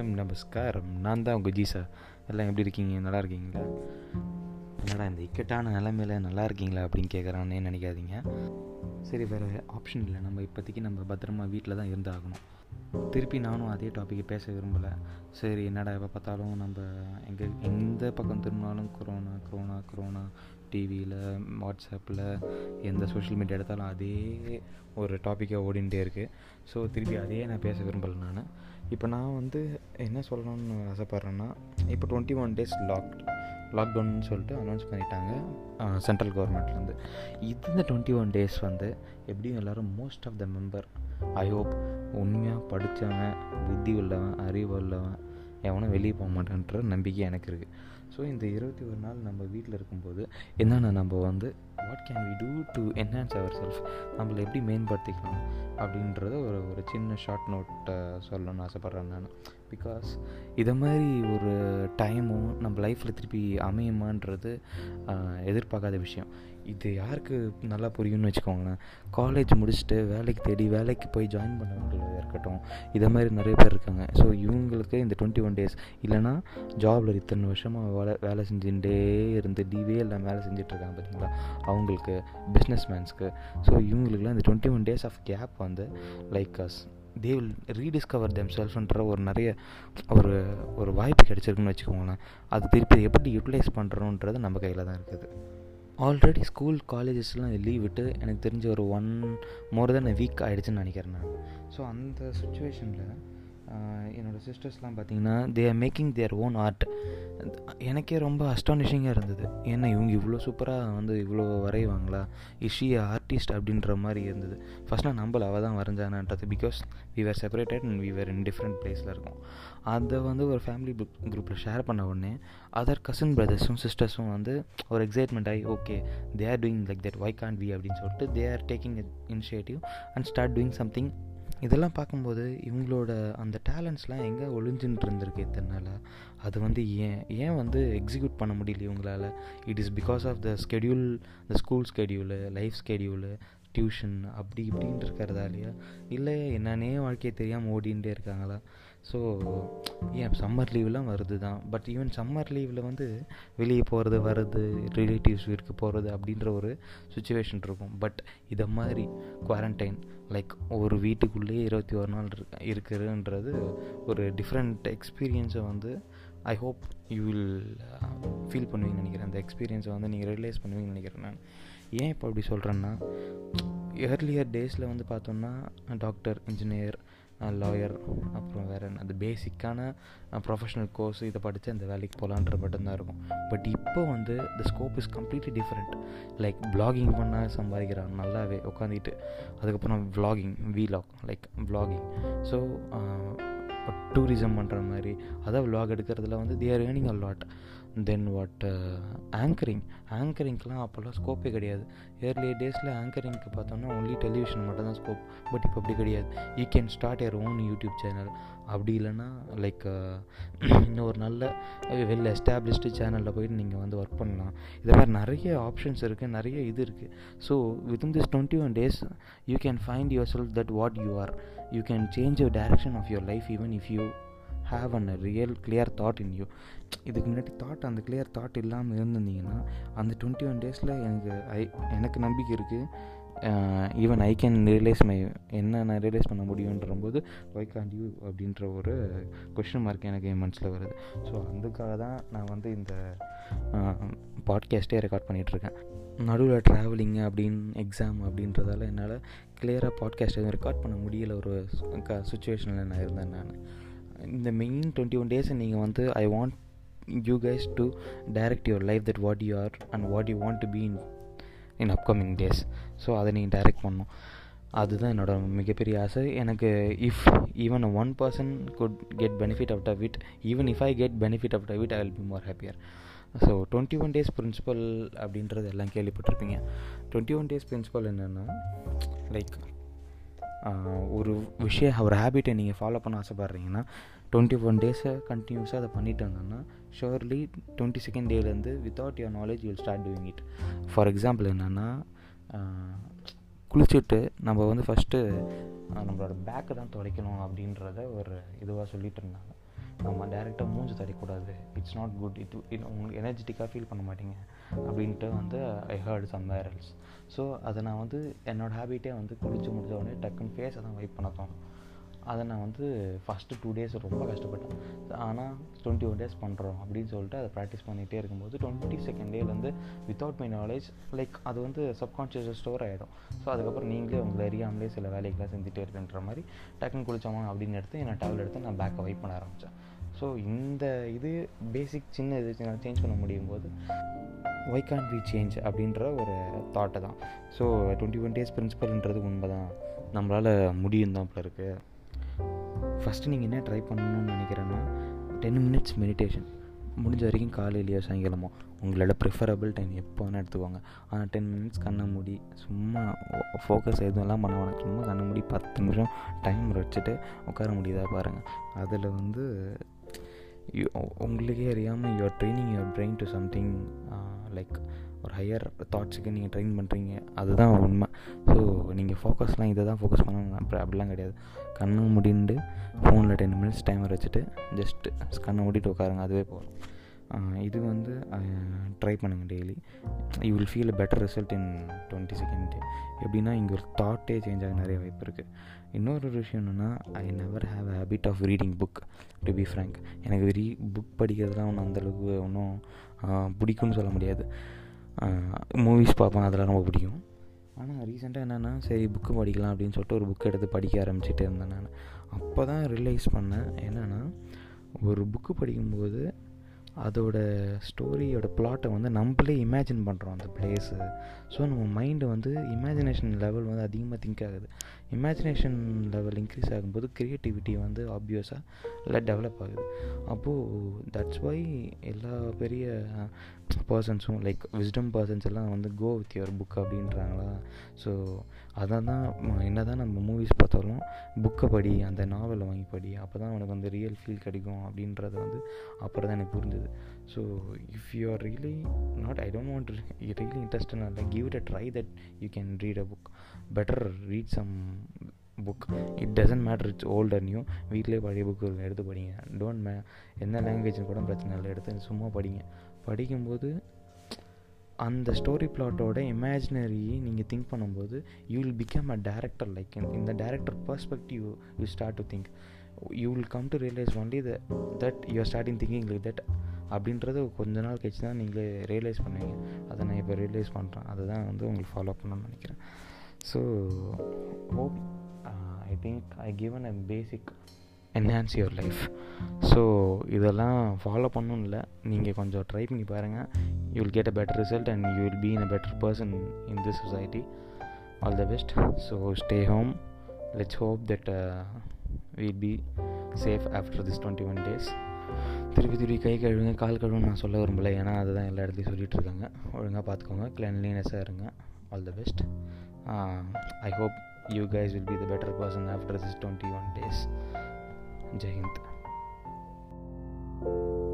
வணக்கம் நமஸ்காரம். நான் தான் உங்கள் ஜீசா. எல்லாம் எப்படி இருக்கீங்க? நல்லா இருக்கீங்களா? என்னடா இந்த இக்கட்டான நிலைமையில் நல்லா இருக்கீங்களா அப்படின்னு கேட்குறான்னு நினைக்காதீங்க. சரி, வேறு ஆப்ஷன் இல்லை. நம்ம இப்போதைக்கு நம்ம பத்திரமா வீட்டில் தான் இருந்தாகணும். திருப்பி நானும் அதே டாப்பிக்கை பேச விரும்பலை. சரி, என்னடா எப்போ பார்த்தாலும் நம்ம எந்த பக்கம் திரும்பினாலும் கொரோனா கொரோனா கொரோனா, டிவியில் வாட்ஸ்அப்பில் எந்த சோஷியல் மீடியா எடுத்தாலும் அதே ஒரு டாப்பிக்காக ஓடிகிட்டே இருக்குது. ஸோ திருப்பி அதையே நான் பேச விரும்பலை. நான் இப்போ நான் வந்து என்ன சொல்லணும்னு ஆசைப்பட்றேன்னா, இப்போ 21 days லாக்டவுன் சொல்லிட்டு அனௌன்ஸ் பண்ணிட்டாங்க சென்ட்ரல் கவர்மெண்ட்லேருந்து. இந்த 21 days வந்து எப்படியும் எல்லோரும் most of the member, I hope, உண்மையாக படித்தவன், புத்தி உள்ளவன், அறிவு உள்ளவன் எவனும் வெளியே போக மாட்டான்ற நம்பிக்கை எனக்கு இருக்குது. ஸோ இந்த 21 நாள் நம்ம வீட்டில் இருக்கும்போது என்னென்னா, நம்ம வந்து what can we do to enhance our self, நம்மளை எப்படி மேம்படுத்திக்கலாம் அப்படின்றத ஒரு சின்ன ஷார்ட் நோட்டை சொல்லணும்னு ஆசைப்பட்றேன் நான். பிகாஸ் இதை மாதிரி ஒரு டைமும் நம்ம லைஃப்பில் திருப்பி அமையுமான்றது எதிர்பார்க்காத விஷயம். இது யாருக்கு நல்லா புரியும்னு வச்சுக்கோங்களேன், காலேஜ் முடிச்சுட்டு வேலைக்கு தேடி வேலைக்கு போய் ஜாயின் பண்ணவங்களா இருக்கட்டும், இதை மாதிரி நிறைய பேர் இருக்காங்க. ஸோ இவங்களுக்கு இந்த 21 days இல்லைனா ஜாபில் இத்தனை வருஷமாக வேலை செஞ்சுட்டே இருந்து டிவே எல்லாம் வேலை செஞ்சிட்ருக்காங்க பார்த்தீங்களா, அவங்களுக்கு, பிஸ்னஸ் மேன்ஸ்க்கு, ஸோ இவங்களுக்குலாம் இந்த 21 days ஆஃப் கேப் வந்து like as they will rediscover them செல்ஃப்ன்ற ஒரு நிறைய ஒரு வாய்ப்பு கிடச்சிருக்குன்னு வச்சுக்கோங்களேன். அது திருப்பி எப்படி யூட்டிலைஸ் பண்ணுறோன்றது நம்ம கையில் தான் இருக்குது. ஆல்ரெடி ஸ்கூல் காலேஜஸ்லாம் லீவ் விட்டு எனக்கு தெரிஞ்ச ஒரு மோர் தென் வீக் ஆகிடுச்சுன்னு நினைக்கிறேன் நான். ஸோ அந்த சுச்சுவேஷனில் என்னோடய சிஸ்டர்ஸ்லாம் பார்த்தீங்கன்னா, they are making their own art. எனக்கே ரொம்ப அஸ்டானிஷிங்காக இருந்தது, ஏன்னா இவங்க இவ்வளோ சூப்பராக வந்து இவ்வளோ வரைவாங்களா, இஷி ஆர்டிஸ்ட் அப்படின்ற மாதிரி இருந்தது. ஃபஸ்ட் நான் நம்பல அவள் தான் வரைஞ்சானன்றது, because we were separated and we were in different பிளேஸில் இருக்கும். அதை வந்து ஒரு ஃபேமிலி குரூப்பில் ஷேர் பண்ண உடனே அதர் கசின் பிரதர்ஸும் சிஸ்டர்ஸும் வந்து ஒரு எக்ஸைட்மெண்ட் ஆகி, okay they are doing like that, why can't we அப்படின்னு சொல்லிட்டு they are taking initiative and start doing something. இதெல்லாம் பார்க்கும்போது இவங்களோட அந்த டேலண்ட்ஸ்லாம் எங்கே ஒளிஞ்சுட்டு இருந்திருக்கு இத்தனால, அது வந்து ஏன் வந்து எக்ஸிக்யூட் பண்ண முடியல இவங்களால். It is because of the schedule, the school schedule, life schedule, tuition அப்படி இப்படின்னு இருக்கிறதாலையா, இல்லை என்னன்னே வாழ்க்கையை தெரியாமல் ஓடிகிட்டே இருக்காங்களா. ஸோ ஏன் சம்மர் லீவ்லாம் வருது தான், பட் ஈவன் சம்மர் லீவில் வந்து வெளியே போகிறது வர்றது, ரிலேட்டிவ்ஸ் வீட்டுக்கு போகிறது அப்படின்ற ஒரு சுச்சுவேஷன் இருக்கும். பட் இதை மாதிரி குவாரண்டைன் லைக் ஒரு வீட்டுக்குள்ளேயே 21 நாள் இருக்குதுன்றது ஒரு டிஃப்ரெண்ட் எக்ஸ்பீரியன்ஸை வந்து I hope you will feel பண்ணுவீங்கன்னு நினைக்கிறேன். அந்த எக்ஸ்பீரியன்ஸை வந்து நீங்கள் ரியலைஸ் பண்ணுவீங்கன்னு நினைக்கிறேன் நான். ஏன் இப்போ அப்படி சொல்கிறேன்னா, ஏர்லியர் டேஸில் வந்து பார்த்தோம்னா டாக்டர், இன்ஜினியர், லாயர், அப்புறம் வேறு என்ன, அது பேசிக்கான ப்ரொஃபஷனல் கோர்ஸ் இதை படித்து அந்த வேலைக்கு போகலான்ற மட்டும்தான் இருக்கும். பட் இப்போ வந்து the scope is completely different. Like blogging பண்ணால் சம்பாதிக்கிறான் நல்லாவே உட்காந்துட்டு, அதுக்கப்புறம் vlogging, vlog like vlogging, so tourism பண்ணுற மாதிரி அதான் வ்ளாக் எடுக்கிறதுல வந்து they are earning a lot. Then what ஆங்கரிங்க்கெலாம் அப்போல்லாம் ஸ்கோப்பே கிடையாது. ஏர்லிய டேஸில் ஆங்கரிங்க்கு பார்த்தோம்னா ஒன்லி டெலிவிஷன் மட்டும்தான் ஸ்கோப். பட் இப்போ அப்படி கிடையாது. You can start your own YouTube channel, அப்படி இல்லைன்னா லைக் இன்னும் ஒரு நல்ல வெல் எஸ்டாப்ளிஷ்டு சேனலில் போய்ட்டு நீங்கள் வந்து ஒர்க் பண்ணலாம். இதை மாதிரி நிறைய ஆப்ஷன்ஸ் இருக்குது, நிறைய இது இருக்குது. So within this 21 days you can find yourself that what you are. You can change your direction of your life even if you have an real clear thought in you. இதுக்கு முன்னாடி அந்த clear thought இல்லாமல் இருந்திருந்தீங்கன்னா, அந்த 21 days எனக்கு நம்பிக்கை இருக்குது, even I can realise my, என்ன நான் ரியலைஸ் பண்ண முடியுன்ற போது வை கான்ட் யூ அப்படின்ற ஒரு கொஷின் மார்க் எனக்கு என் மனசில் வருது. ஸோ அதுக்காக தான் நான் வந்து இந்த பாட்காஸ்ட்டே ரெக்கார்ட் பண்ணிகிட்ருக்கேன். நடுவில் ட்ராவலிங்கு அப்படின்னு எக்ஸாம் அப்படின்றதால என்னால் கிளியராக பாட்காஸ்ட் எதுவும் ரெக்கார்ட் பண்ண முடியலை. ஒரு சுச்சுவேஷனில் நான் இருந்தேன் நான். இந்த மெயின் 21 days நீங்கள் வந்து I want you guys to direct your life that what you are and what you want to be in upcoming days. So அதை நீங்கள் டைரக்ட் பண்ணணும். அதுதான் என்னோடய மிகப்பெரிய ஆசை எனக்கு. If even a 1% could get benefit out of it, even if I get benefit out of it, I will be more happier. So 21 days principle அப்படின்றது எல்லாம் கேள்விப்பட்டிருப்பீங்க. 21 days பிரின்சிபல் என்னென்னா, லைக் ஒரு விஷயம், ஒரு ஹேபிட்டை நீங்கள் ஃபாலோ பண்ண ஆசைப்படுறீங்கன்னா 21 days கண்டினியூஸாக அதை பண்ணிட்டாங்கன்னா, surely 22nd day without your knowledge you will start doing it. For example என்னென்னா, குளிச்சுட்டு நம்ம வந்து ஃபஸ்ட்டு நம்மளோட பேக்கை தான் துடைக்கணும் அப்படின்றத ஒரு இதுவாக சொல்லிகிட்டு இருந்தாங்க. நம்ம டேரெக்டாக மூஞ்சி தரக்கூடாது, இட்ஸ் நாட் குட், இட் உங்களுக்கு எனர்ஜெட்டிக்காக ஃபீல் பண்ண மாட்டீங்க அப்படின்ட்டு வந்து I heard somewhere else. So அதை நான் வந்து என்னோடய ஹேபிட்டே வந்து குளிச்சு முடிஞ்ச உடனே டக்குன்னு ஃபேஸை தான் வைப் பண்ணத்தோம். அதை நான் வந்து ஃபஸ்ட்டு 2 days ரொம்ப கஷ்டப்பட்டேன். ஆனால் 21 days பண்ணுறோம் அப்படின்னு சொல்லிட்டு அதை ப்ராக்டிஸ் பண்ணிகிட்டே இருக்கும்போது 22nd day without my knowledge like அது வந்து சப்கான்ஷியஸாக ஸ்டோர் ஆகிடும். ஸோ அதுக்கப்புறம் நீங்களே உங்களை அறியாமலே சில வேலைகள்லாம் செஞ்சுட்டே இருக்குன்ற மாதிரி டக்குன்னு குளிச்சோமா அப்படின்னு எடுத்து நான் டவல் எடுத்து நான் பேக்கை வைப் பண்ண ஆரம்பித்தேன். ஸோ இந்த இது பேசிக் சின்ன இது நான் சேஞ்ச் பண்ண முடியும் போது வை கான்ட் வி சேஞ்ச் அப்படின்ற ஒரு தாட்டை தான். ஸோ 21 days பிரின்சிபல்ன்றது உண்மை தான், நம்மளால் முடியும் தான் இப்போ இருக்குது. ஃபஸ்ட்டு நீங்கள் என்ன ட்ரை பண்ணணும்னு நினைக்கிறேன்னா 10 minutes மெடிடேஷன் முடிஞ்ச வரைக்கும் காலையிலையோ சாயங்காலமோ உங்களோட ப்ரிஃபரபிள் டைம் எப்போ வேணால் எடுத்துக்கோங்க. ஆனால் 10 minutes கண்ணை மூடி சும்மா ஃபோக்கஸ் எதுவெல்லாம் பண்ணுவாங்க, சும்மா கண்ணை மூடி 10 நிமிஷம் டைம் வச்சுட்டு உட்கார முடியுதா பாருங்கள். அதில் வந்து உங்களுக்கே அறியாமல் your training your brain to something like ஒரு ஹையர் தாட்ஸுக்கு நீங்கள் ட்ரெயின் பண்ணுறீங்க, அதுதான் உண்மை. ஸோ நீங்கள் ஃபோக்கஸ்லாம் இதை தான் ஃபோக்கஸ் பண்ணணும் அப்புறம் அப்படிலாம் கிடையாது. கண்ணை முடிண்டு ஃபோனில் 10 minutes டைமர் வச்சுட்டு ஜஸ்ட் கண்ணை மூடிட்டு உட்காருங்க, அதுவே போதும். இது வந்து ட்ரை பண்ணுங்கள் daily, you will feel a better result in 22nd day. எப்படின்னா இங்கே ஒரு தாட்டே சேஞ்ச் ஆக நிறைய வாய்ப்பு இருக்குது. இன்னொரு விஷயம் என்னென்னா I never have a habit of reading book to be frank. எனக்கு புக் படிக்கிறதுலாம் ஒன்றும் அந்தளவுக்கு ஒன்றும் பிடிக்கும்னு சொல்ல முடியாது. மூவிஸ் பார்ப்பேன், அதெல்லாம் ரொம்ப பிடிக்கும். ஆனால் ரீசெண்டாக என்னென்னா சரி புக்கு படிக்கலாம் அப்படின்னு சொல்லிட்டு ஒரு புக் எடுத்து படிக்க ஆரம்பிச்சுட்டு இருந்தேன் நான். அப்போ தான் ரியலைஸ் பண்ணேன் என்னென்னா ஒரு புக்கு படிக்கும்போது அதோட ஸ்டோரியோட பிளாட்டை வந்து நம்மளே இமேஜின் பண்ணுறோம் அந்த பிளேஸு. ஸோ நம்ம மைண்டு வந்து இமேஜினேஷன் லெவல் வந்து அதிகமாக திங்க் ஆகுது. இமேஜினேஷன் லெவல் இன்க்ரீஸ் ஆகும்போது க்ரியேட்டிவிட்டி வந்து ஆப்வியஸாக நல்லா டெவலப் ஆகுது. அப்போது தட்ஸ் வை எல்லா பெரிய பர்சன்ஸும் லைக் விஸ்டம் பர்சன்ஸ் எல்லாம் வந்து கோ வித் யுவர் புக் அப்படின்றாங்களா. ஸோ அதான் தான் என்ன தான் நம்ம மூவிஸ் பார்த்தாலும் புக்கை படி, அந்த நாவலை வாங்கி படி, அப்போ தான் உனக்கு வந்து ரியல் ஃபீல் கிடைக்கும் அப்படின்றது வந்து அப்புறம் தான் எனக்கு புரிஞ்சுது. So if you are really not I don't want really interested இல்லை give it a try that you can read a book, better read some book. It doesn't matter it's old and new. வீட்டிலே பழைய book எடுத்து படிங்க, don't என்ன லாங்குவேஜ்னு கூட பிரச்சனை இல்லை, எடுத்து சும்மா படிங்க. படிக்கும்போது அந்த ஸ்டோரி பிளாட்டோட இமேஜினரி நீங்கள் திங்க் பண்ணும்போது you will become a director like இந்த director perspective you start to think. You will come to realise only that you are starting thinking like that அப்படின்றது கொஞ்ச நாள் கழிச்சு தான் நீங்கள் ரியலைஸ் பண்ணுவீங்க. அதை நான் இப்போ ரியலைஸ் பண்ணுறேன், அதை தான் வந்து உங்களுக்கு ஃபாலோ பண்ணணும்னு நினைக்கிறேன். So hope I think I given a basic enhance your life. So இதெல்லாம் ஃபாலோ பண்ணணும் இல்லை, நீங்கள் கொஞ்சம் ட்ரை பண்ணி பாருங்கள். You will get a better result and you will be in a better person in this society. All the best. So stay home. Let's hope that we'll be safe after this 21 days. திருப்பி கை கழுவுங்க, கால் கழுவுன்னு நான் சொல்ல விரும்பலை, ஏன்னா அதுதான் எல்லா இடத்துலையும் சொல்லிகிட்டு இருக்காங்க. ஒழுங்காக பார்த்துக்கோங்க, கிளீனஸாக இருங்க. All the best. I hope you guys will be the better person after this 21 days. ஜெய் ஹிந்த்.